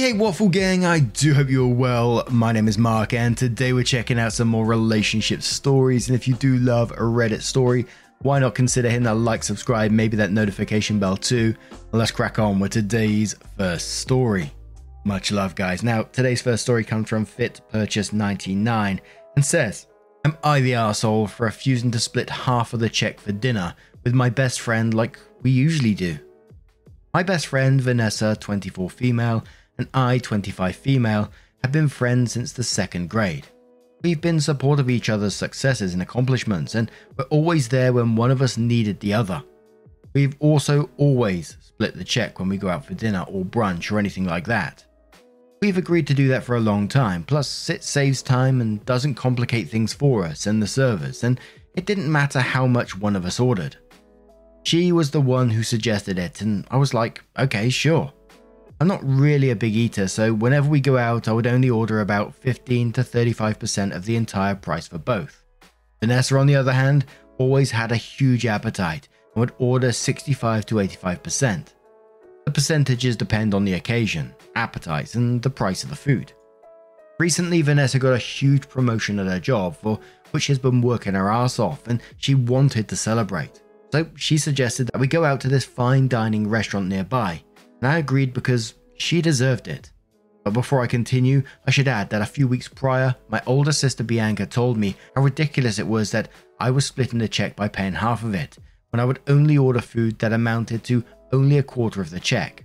Hey Waffle Gang, I do hope you're well. My name is Mark and today we're checking out some more relationship stories, and if you do love a Reddit story, why not consider hitting that like, subscribe, maybe that notification bell too. And let's crack on with today's first story. Much love, guys. Now, today's first story comes from fitpurchase99 and says, am I the arsehole for refusing to split half of the check for dinner with my best friend like we usually do? My best friend, Vanessa, 24 female, and I, 25 female, have been friends since the second grade. We've been supportive of each other's successes and accomplishments, and we're always there when one of us needed the other. We've also always split the check when we go out for dinner or brunch or anything like that. We've agreed to do that for a long time, plus it saves time and doesn't complicate things for us and the servers, and it didn't matter how much one of us ordered. She was the one who suggested it, and I was like, okay, sure. I'm not really a big eater, so whenever we go out, I would only order about 15 to 35% of the entire price for both. Vanessa, on the other hand, always had a huge appetite and would order 65 to 85%. The percentages depend on the occasion, appetites, and the price of the food. Recently, Vanessa got a huge promotion at her job, for which she has been working her ass off, and she wanted to celebrate. So she suggested that we go out to this fine dining restaurant nearby. And I agreed because she deserved it. But before I continue, I should add that a few weeks prior, my older sister Bianca told me how ridiculous it was that I was splitting the check by paying half of it, when I would only order food that amounted to only a quarter of the check.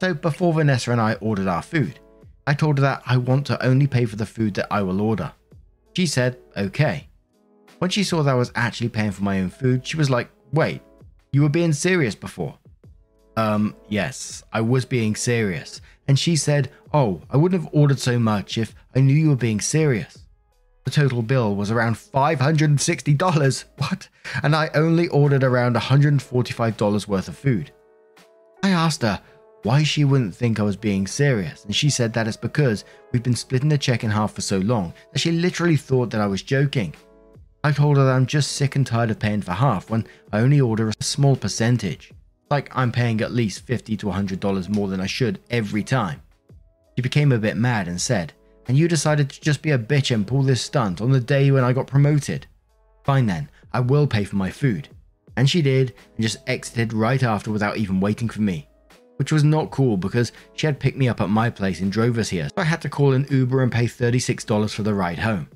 So before Vanessa and I ordered our food, I told her that I want to only pay for the food that I will order. She said, okay. When she saw that I was actually paying for my own food, she was like, wait, you were being serious before. Yes, I was being serious. And she said, oh, I wouldn't have ordered so much if I knew you were being serious. The total bill was around $560. What? And I only ordered around $145 worth of food. I asked her why she wouldn't think I was being serious. And she said that it's because we've been splitting the check in half for so long that she literally thought that I was joking. I told her that I'm just sick and tired of paying for half when I only order a small percentage. Like I'm paying at least $50 to $100 more than I should every time. She became a bit mad and said, and you decided to just be a bitch and pull this stunt on the day when I got promoted. Fine then, I will pay for my food. And she did, and just exited right after without even waiting for me. Which was not cool because she had picked me up at my place and drove us here, so I had to call an Uber and pay $36 for the ride home.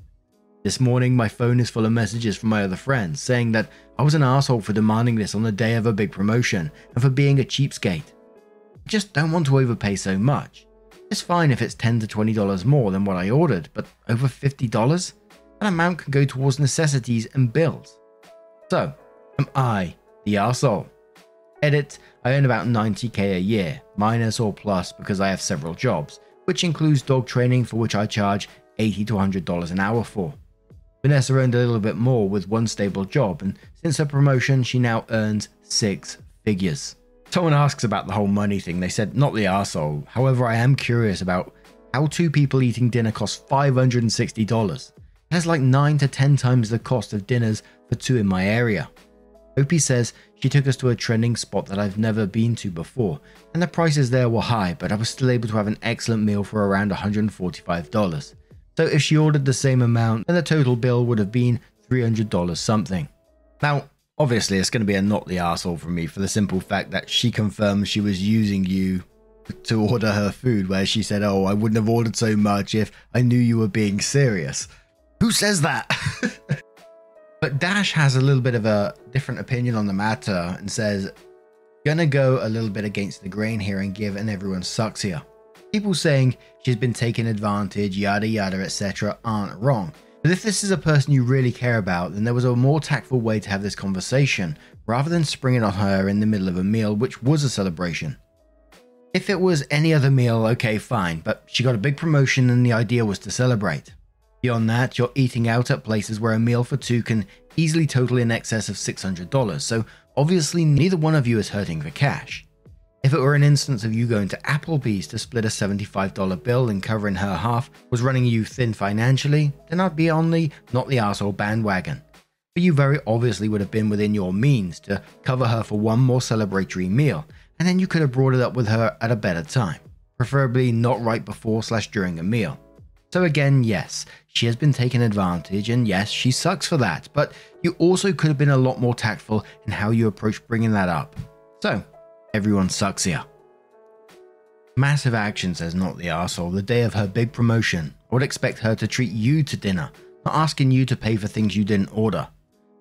This morning, my phone is full of messages from my other friends saying that I was an asshole for demanding this on the day of a big promotion and for being a cheapskate. I just don't want to overpay so much. It's fine if it's $10 to $20 more than what I ordered, but over $50? That amount can go towards necessities and bills. So, am I the asshole? Edit, I earn about $90k a year, minus or plus because I have several jobs, which includes dog training for which I charge $80 to $100 an hour for. Vanessa earned a little bit more with one stable job, and since her promotion, she now earns 6 figures. Someone asks about the whole money thing. They said, not the arsehole. However, I am curious about how two people eating dinner costs $560. That's like 9 to 10 times the cost of dinners for two in my area. Opie says she took us to a trending spot that I've never been to before, and the prices there were high, but I was still able to have an excellent meal for around $145. So if she ordered the same amount, then the total bill would have been $300 something. Now, obviously it's going to be a not the arsehole from me for the simple fact that she confirmed she was using you to order her food, where she said, oh, I wouldn't have ordered so much if I knew you were being serious. Who says that? But Dash has a little bit of a different opinion on the matter and says, gonna go a little bit against the grain here and give and everyone sucks here. People saying she's been taken advantage, yada yada, etc. aren't wrong. But if this is a person you really care about, then there was a more tactful way to have this conversation, rather than springing on her in the middle of a meal, which was a celebration. If it was any other meal, okay, fine, but she got a big promotion and the idea was to celebrate. Beyond that, you're eating out at places where a meal for two can easily total in excess of $600, so obviously neither one of you is hurting for cash. If it were an instance of you going to Applebee's to split a $75 bill and covering her half was running you thin financially, then I'd be on the not the arsehole bandwagon. But you very obviously would have been within your means to cover her for one more celebratory meal, and then you could have brought it up with her at a better time. preferably not right before/during a meal. So again, yes, she has been taken advantage, and yes, she sucks for that, but you also could have been a lot more tactful in how you approach bringing that up. So, everyone sucks here. Massive action, says Not the Arsehole, the day of her big promotion. I would expect her to treat you to dinner, not asking you to pay for things you didn't order.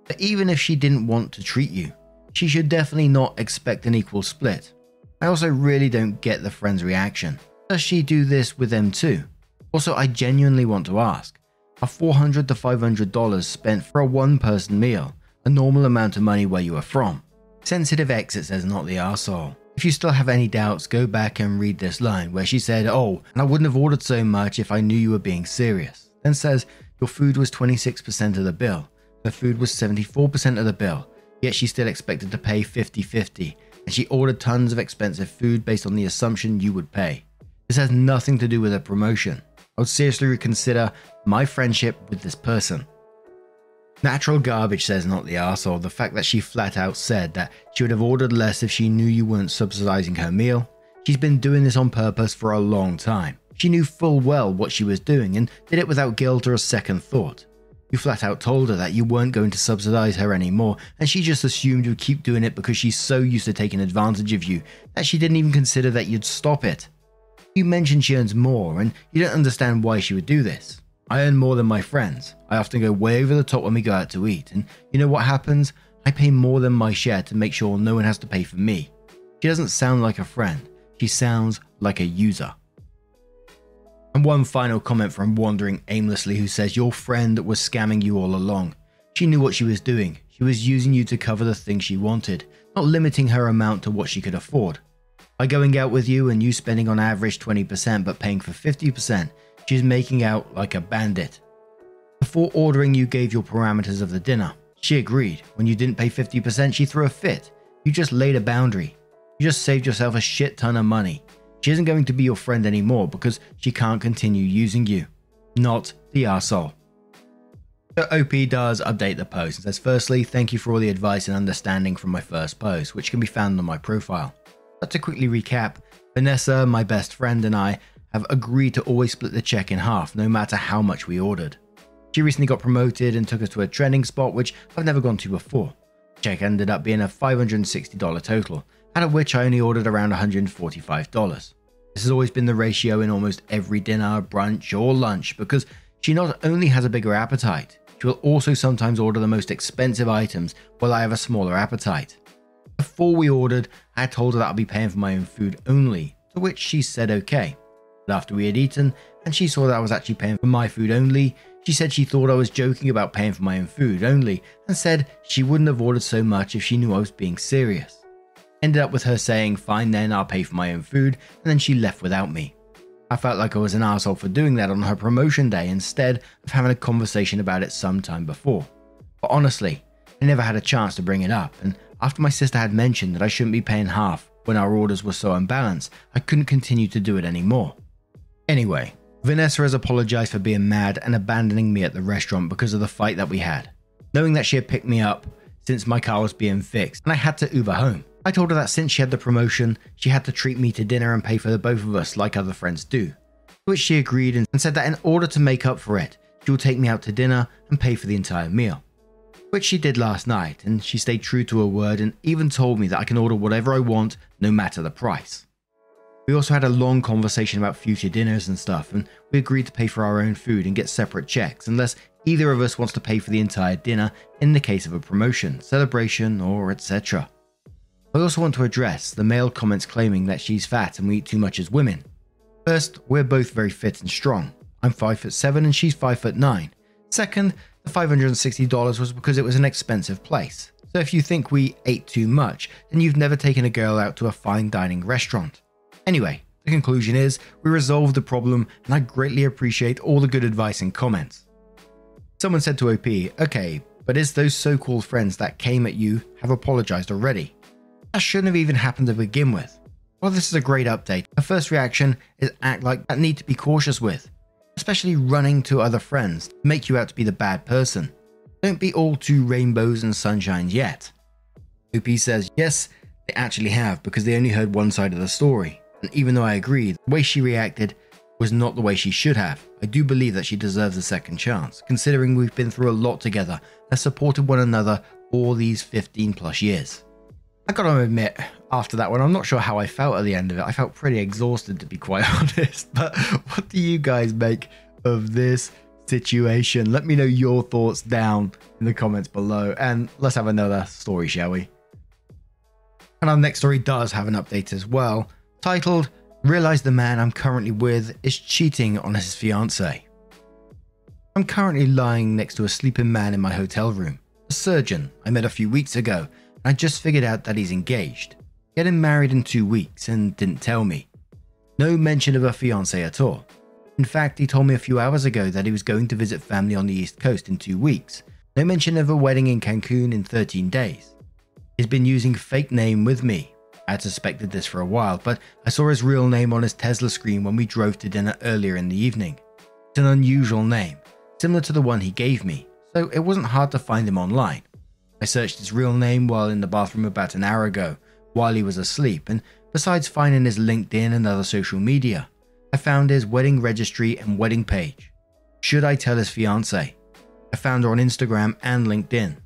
But even if she didn't want to treat you, she should definitely not expect an equal split. I also really don't get the friend's reaction. Does she do this with them too? Also, I genuinely want to ask, are $400 to $500 spent for a one-person meal a normal amount of money where you are from? Sensitive exit, says Not the Arsehole. If you still have any doubts, go back and read this line where she said, "Oh, and I wouldn't have ordered so much if I knew you were being serious." Then says, "Your food was 26% of the bill. Her food was 74% of the bill, yet she still expected to pay 50-50, and she ordered tons of expensive food based on the assumption you would pay. This has nothing to do with her promotion. I would seriously reconsider my friendship with this person." Natural garbage, says Not the Arsehole. The fact that she flat out said that she would have ordered less if she knew you weren't subsidizing her meal. She's been doing this on purpose for a long time. She knew full well what she was doing and did it without guilt or a second thought. You flat out told her that you weren't going to subsidize her anymore, and she just assumed you'd keep doing it because she's so used to taking advantage of you that she didn't even consider that you'd stop it. You mentioned she earns more, and you don't understand why she would do this. I earn more than my friends. I often go way over the top when we go out to eat, and you know what happens? I pay more than my share to make sure no one has to pay for me. She doesn't sound like a friend. She sounds like a user. And one final comment from Wandering Aimlessly, who says, "Your friend was scamming you all along. She knew what she was doing. She was using you to cover the thing she wanted, not limiting her amount to what she could afford. By going out with you and you spending on average 20% but paying for 50%, she's making out like a bandit. Before ordering, you gave your parameters of the dinner. She agreed. When you didn't pay 50%, she threw a fit. You just laid a boundary. You just saved yourself a shit ton of money. She isn't going to be your friend anymore because she can't continue using you." Not the Arsehole. So OP does update the post and says, "Firstly, thank you for all the advice and understanding from my first post, which can be found on my profile. But to quickly recap, Vanessa, my best friend, and I have agreed to always split the check in half, no matter how much we ordered. She recently got promoted and took us to a trending spot, which I've never gone to before. The check ended up being a $560 total, out of which I only ordered around $145. This has always been the ratio in almost every dinner, brunch, or lunch, because she not only has a bigger appetite, she will also sometimes order the most expensive items while I have a smaller appetite. Before we ordered, I told her that I'd be paying for my own food only, to which she said okay. But after we had eaten and she saw that I was actually paying for my food only, she said she thought I was joking about paying for my own food only, and said she wouldn't have ordered so much if she knew I was being serious. Ended up with her saying, "Fine then, I'll pay for my own food," and then she left without me. I felt like I was an asshole for doing that on her promotion day instead of having a conversation about it sometime before. But honestly, I never had a chance to bring it up, and after my sister had mentioned that I shouldn't be paying half when our orders were so unbalanced, I couldn't continue to do it anymore. Anyway, Vanessa has apologized for being mad and abandoning me at the restaurant because of the fight that we had. Knowing that she had picked me up since my car was being fixed and I had to Uber home, I told her that since she had the promotion, she had to treat me to dinner and pay for the both of us like other friends do. To which she agreed and said that in order to make up for it, she will take me out to dinner and pay for the entire meal. Which she did last night, and she stayed true to her word and even told me that I can order whatever I want, no matter the price. We also had a long conversation about future dinners and stuff, and we agreed to pay for our own food and get separate checks unless either of us wants to pay for the entire dinner in the case of a promotion, celebration, or etc. I also want to address the male comments claiming that she's fat and we eat too much as women. First, we're both very fit and strong. I'm 5'7" and she's 5'9". Second, the $560 was because it was an expensive place. So if you think we ate too much, then you've never taken a girl out to a fine dining restaurant. Anyway, the conclusion is we resolved the problem, and I greatly appreciate all the good advice and comments. Someone said to OP, "Okay, but is those so-called friends that came at you have apologized already? That shouldn't have even happened to begin with." Well, this is a great update. My first reaction is act like that need to be cautious with, especially running to other friends to make you out to be the bad person. Don't be all too rainbows and sunshine yet. OP says, yes, they actually have, because they only heard one side of the story. And even though I agreed, the way she reacted was not the way she should have, I do believe that she deserves a second chance, considering we've been through a lot together and have supported one another all these 15 plus years. I gotta admit, after that one, I'm not sure how I felt at the end of it. I felt pretty exhausted, to be quite honest. But what do you guys make of this situation? Let me know your thoughts down in the comments below, and let's have another story, shall we? And our next story does have an update as well, titled, "Realize the man I'm currently with is cheating on his fiancée." I'm currently lying next to a sleeping man in my hotel room, a surgeon I met a few weeks ago. I just figured out that he's engaged, getting married in 2 weeks, and didn't tell me. No mention of a fiancé at all. In fact, he told me a few hours ago that he was going to visit family on the East Coast in 2 weeks. No mention of a wedding in Cancun in 13 days. He's been using fake name with me. I had suspected this for a while, but I saw his real name on his Tesla screen when we drove to dinner earlier in the evening. It's an unusual name, similar to the one he gave me, so it wasn't hard to find him online. I searched his real name while in the bathroom about an hour ago, while he was asleep, and besides finding his LinkedIn and other social media, I found his wedding registry and wedding page. Should I tell his fiancée? I found her on Instagram and LinkedIn.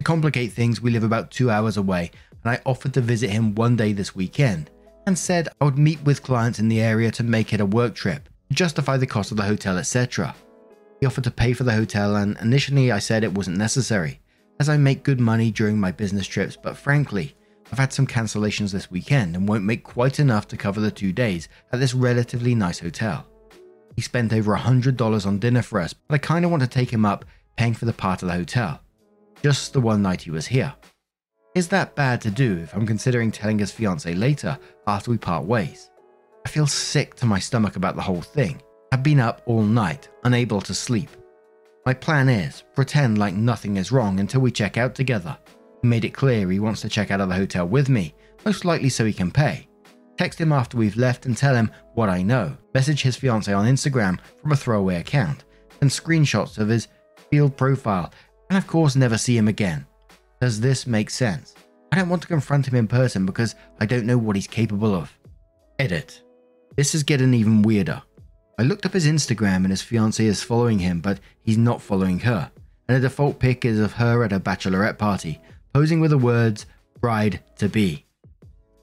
To complicate things, we live about 2 hours away, and I offered to visit him one day this weekend, and said I would meet with clients in the area to make it a work trip, to justify the cost of the hotel, etc. He offered to pay for the hotel, and initially I said it wasn't necessary, as I make good money during my business trips, but frankly, I've had some cancellations this weekend and won't make quite enough to cover the 2 days at this relatively nice hotel. He spent over $100 on dinner for us, but I kind of want to take him up paying for the part of the hotel, just the one night he was here. Is that bad to do if I'm considering telling his fiancée later after we part ways? I feel sick to my stomach about the whole thing. I've been up all night, unable to sleep. My plan is, pretend like nothing is wrong until we check out together. He made it clear he wants to check out of the hotel with me, most likely so he can pay. Text him after we've left and tell him what I know. Message his fiancée on Instagram from a throwaway account, and screenshots of his field profile, and of course never see him again. Does this make sense? I don't want to confront him in person because I don't know what he's capable of. Edit. This is getting even weirder. I looked up his Instagram and his fiancée is following him, but he's not following her, and a default pic is of her at a bachelorette party, posing with the words, "bride to be."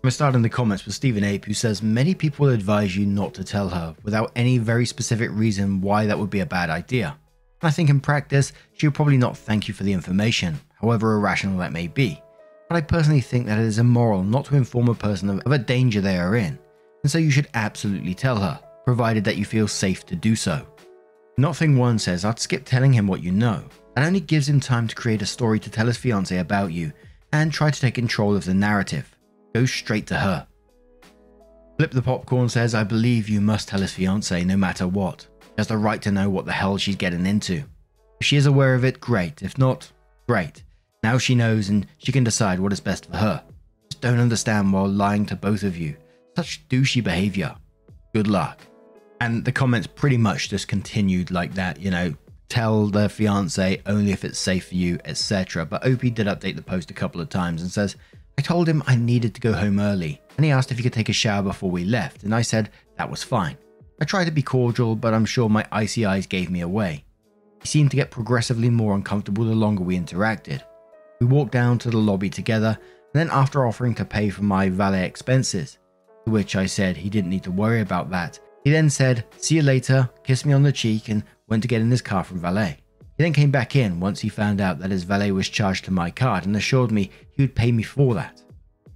I'm starting the comments with Stephen Ape, who says, "Many people advise you not to tell her without any very specific reason why that would be a bad idea. And I think in practice, she will probably not thank you for the information, however irrational that may be. But I personally think that it is immoral not to inform a person of a danger they are in, and so you should absolutely tell her, provided that you feel safe to do so." Nothing1 says, "I'd skip telling him what you know. That only gives him time to create a story to tell his fiancée about you and try to take control of the narrative. Go straight to her." Flip the Popcorn says, "I believe you must tell his fiancée no matter what. She has the right to know what the hell she's getting into. If she is aware of it, great. If not, great. Now she knows and she can decide what is best for her. Just don't understand while lying to both of you. Such douchey behavior. Good luck." And the comments pretty much just continued like that, you know, tell the fiancé only if it's safe for you, etc. But OP did update the post a couple of times and says, "I told him I needed to go home early, and he asked if he could take a shower before we left, and I said that was fine. I tried to be cordial, but I'm sure my icy eyes gave me away. He seemed to get progressively more uncomfortable the longer we interacted. We walked down to the lobby together, and then after offering to pay for my valet expenses, to which I said he didn't need to worry about that, he then said, 'See you later,' kissed me on the cheek, and went to get in his car from valet. He then came back in once he found out that his valet was charged to my card and assured me he would pay me for that.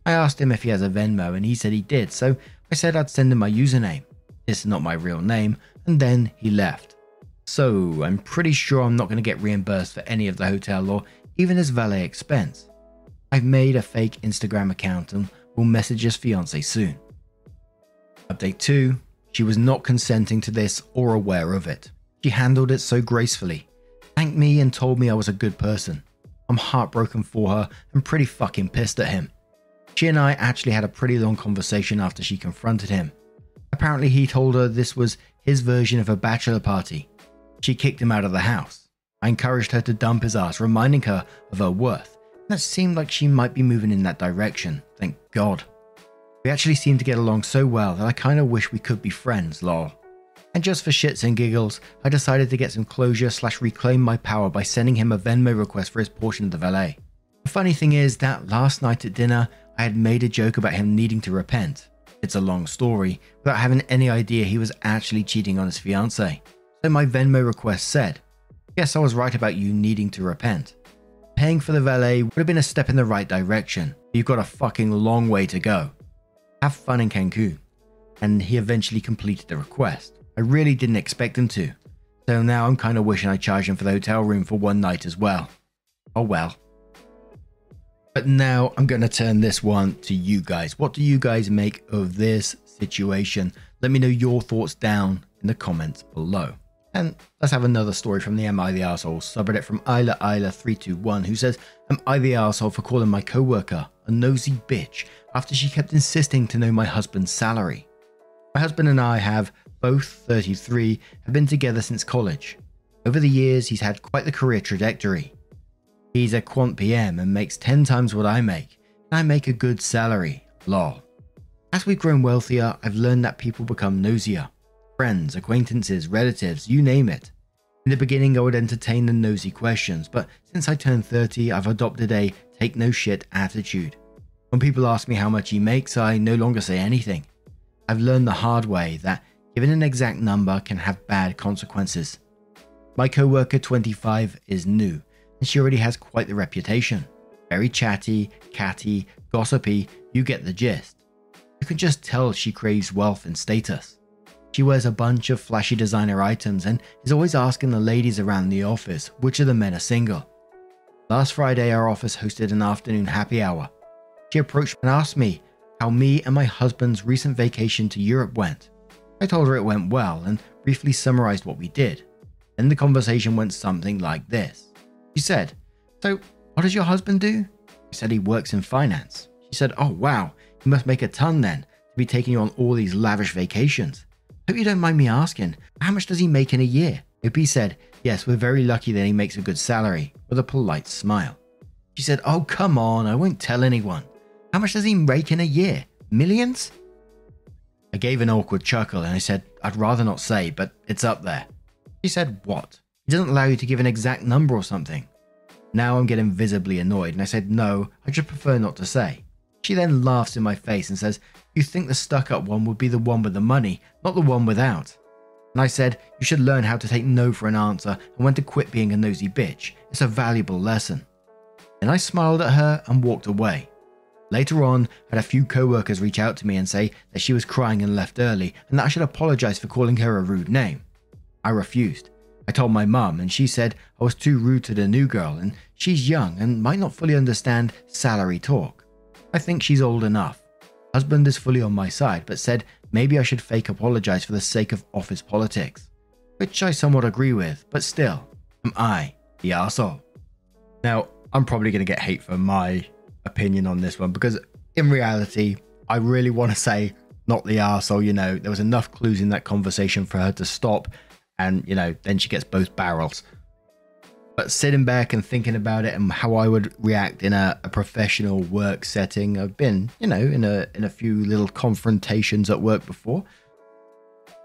I asked him if he has a Venmo and he said he did, so I said I'd send him my username. This is not my real name, and then he left. So I'm pretty sure I'm not going to get reimbursed for any of the hotel or even his valet expense. I've made a fake Instagram account and will message his fiancée soon." Update 2. She was not consenting to this or aware of it. She handled it so gracefully, thanked me and told me I was a good person. I'm heartbroken for her and pretty fucking pissed at him. She and I actually had a pretty long conversation after she confronted him. Apparently he told her this was his version of a bachelor party. She kicked him out of the house. I encouraged her to dump his ass, reminding her of her worth, and it seemed like she might be moving in that direction, thank God. We actually seem to get along so well that I kind of wish we could be friends, lol. And just for shits and giggles, I decided to get some closure / reclaim my power by sending him a Venmo request for his portion of the valet. The funny thing is that last night at dinner, I had made a joke about him needing to repent. It's a long story, without having any idea he was actually cheating on his fiancée. So my Venmo request said, "Guess I was right about you needing to repent." Paying for the valet would have been a step in the right direction, but you've got a fucking long way to go. Have fun in Cancun. And he eventually completed the request. I really didn't expect him to. So now I'm kind of wishing I charged him for the hotel room for one night as well. Oh well. But now I'm going to turn this one to you guys. What do you guys make of this situation? Let me know your thoughts down in the comments below. And let's have another story from the Am I the Arsehole subreddit from Isla321, who says, "Am I the arsehole for calling my coworker a nosy bitch after she kept insisting to know my husband's salary? My husband and I, have both 33, have been together since college. Over the years, he's had quite the career trajectory. He's a quant PM and makes 10 times what I make, and I make a good salary, lol. As we've grown wealthier, I've learned that people become nosier. Friends, acquaintances, relatives, you name it. In the beginning, I would entertain the nosy questions, but since I turned 30, I've adopted a take no shit attitude. When people ask me how much he makes, I no longer say anything. I've learned the hard way that giving an exact number can have bad consequences. My coworker, 25, is new, and she already has quite the reputation. Very chatty, catty, gossipy, you get the gist. You can just tell she craves wealth and status. She wears a bunch of flashy designer items and is always asking the ladies around the office which of the men are single. Last Friday, our office hosted an afternoon happy hour. She approached and asked me how me and my husband's recent vacation to Europe went. I told her it went well and briefly summarized what we did. Then the conversation went something like this. She said, "So what does your husband do?" I said, "He works in finance." She said, "Oh wow, he must make a ton then to be taking you on all these lavish vacations. Hope you don't mind me asking, how much does he make in a year?" Opie said, "Yes, we're very lucky that he makes a good salary," with a polite smile. She said, "Oh, come on, I won't tell anyone. How much does he rake in a year? Millions?" I gave an awkward chuckle and I said, "I'd rather not say, but it's up there." She said, "What? He doesn't allow you to give an exact number or something?" Now I'm getting visibly annoyed and I said, "No, I just prefer not to say." She then laughs in my face and says, "You think the stuck-up one would be the one with the money, not the one without." And I said, "You should learn how to take no for an answer and when to quit being a nosy bitch. It's a valuable lesson." Then I smiled at her and walked away. Later on, I had a few co-workers reach out to me and say that she was crying and left early and that I should apologize for calling her a rude name. I refused. I told my mum and she said I was too rude to the new girl and she's young and might not fully understand salary talk. I think she's old enough. Husband is fully on my side, but said maybe I should fake apologize for the sake of office politics, which I somewhat agree with, but still, am I the arsehole? Now, I'm probably going to get hate for my opinion on this one, because in reality, I really want to say not the arsehole, you know, there was enough clues in that conversation for her to stop and, you know, then she gets both barrels. But sitting back and thinking about it and how I would react in a professional work setting, I've been, you know, in a few little confrontations at work before.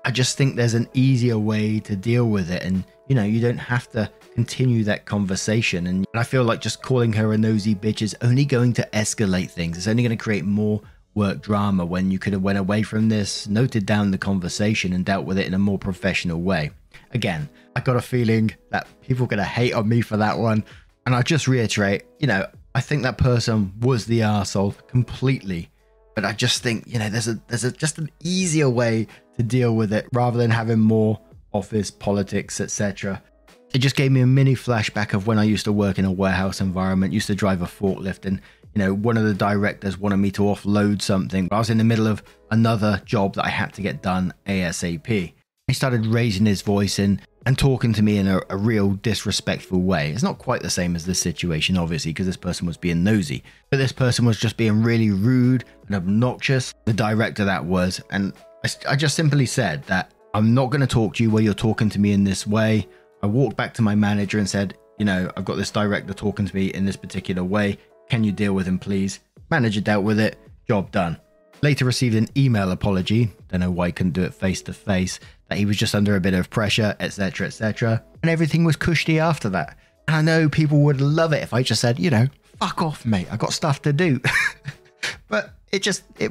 I just think there's an easier way to deal with it. And, you know, you don't have to continue that conversation. And I feel like just calling her a nosy bitch is only going to escalate things. It's only going to create more work drama when you could have went away from this, noted down the conversation and dealt with it in a more professional way. Again, I got a feeling that people are going to hate on me for that one. And I just reiterate, you know, I think that person was the arsehole completely. But I just think, you know, there's just an easier way to deal with it rather than having more office politics, etc. It just gave me a mini flashback of when I used to work in a warehouse environment, used to drive a forklift, and, you know, one of the directors wanted me to offload something. I was in the middle of another job that I had to get done ASAP. He started raising his voice and talking to me in a real disrespectful way. It's not quite the same as this situation, obviously, because this person was being nosy. But this person was just being really rude and obnoxious, the director that was. And I just simply said that I'm not going to talk to you while you're talking to me in this way. I walked back to my manager and said, you know, I've got this director talking to me in this particular way. Can you deal with him, please? Manager dealt with it. Job done. Later received an email apology, don't know why he couldn't do it face to face, that he was just under a bit of pressure, etc, etc. And everything was cushy after that. And I know people would love it if I just said, you know, fuck off, mate, I got stuff to do. But it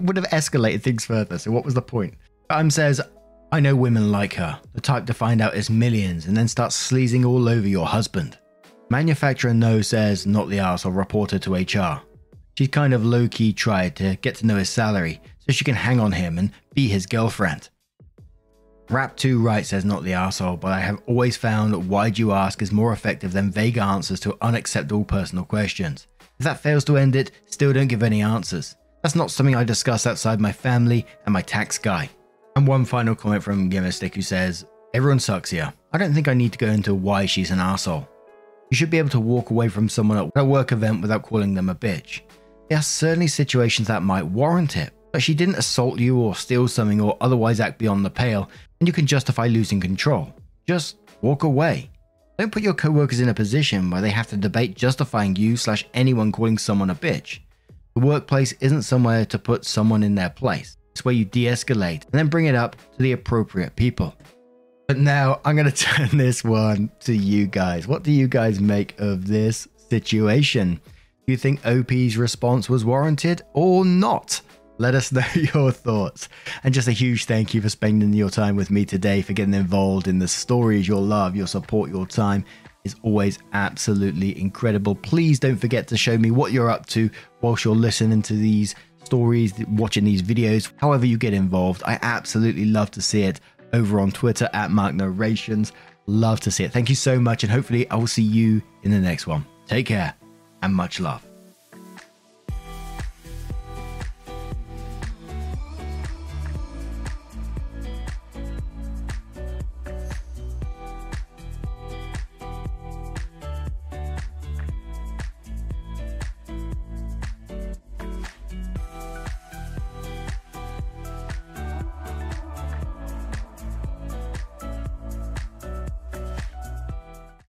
would have escalated things further, so what was the point? Time says, I know women like her, the type to find out it's millions and then start sleazing all over your husband. Manufacturer No says, not the arsehole, report her to HR. She kind of low-key tried to get to know his salary so she can hang on him and be his girlfriend. Rap 2 Right says, not the arsehole, but I have always found why'd you ask is more effective than vague answers to unacceptable personal questions. If that fails to end it, still don't give any answers. That's not something I discuss outside my family and my tax guy. And one final comment from Gimmerstick, who says, everyone sucks here. I don't think I need to go into why she's an arsehole. You should be able to walk away from someone at a work event without calling them a bitch. There are certainly situations that might warrant it, but she didn't assault you or steal something or otherwise act beyond the pale, and you can justify losing control. Just walk away. Don't put your co-workers in a position where they have to debate justifying you/anyone calling someone a bitch. The workplace isn't somewhere to put someone in their place. It's where you de-escalate and then bring it up to the appropriate people. But now I'm going to turn this one to you guys. What do you guys make of this situation? Do you think OP's response was warranted or not? Let us know your thoughts. And just a huge thank you for spending your time with me today, for getting involved in the stories, your love, your support, your time is always absolutely incredible. Please don't forget to show me what you're up to whilst you're listening to these stories, watching these videos, however you get involved. I absolutely love to see it over on Twitter at Mark Narrations. Love to see it. Thank you so much, and hopefully I will see you in the next one. Take care and much love.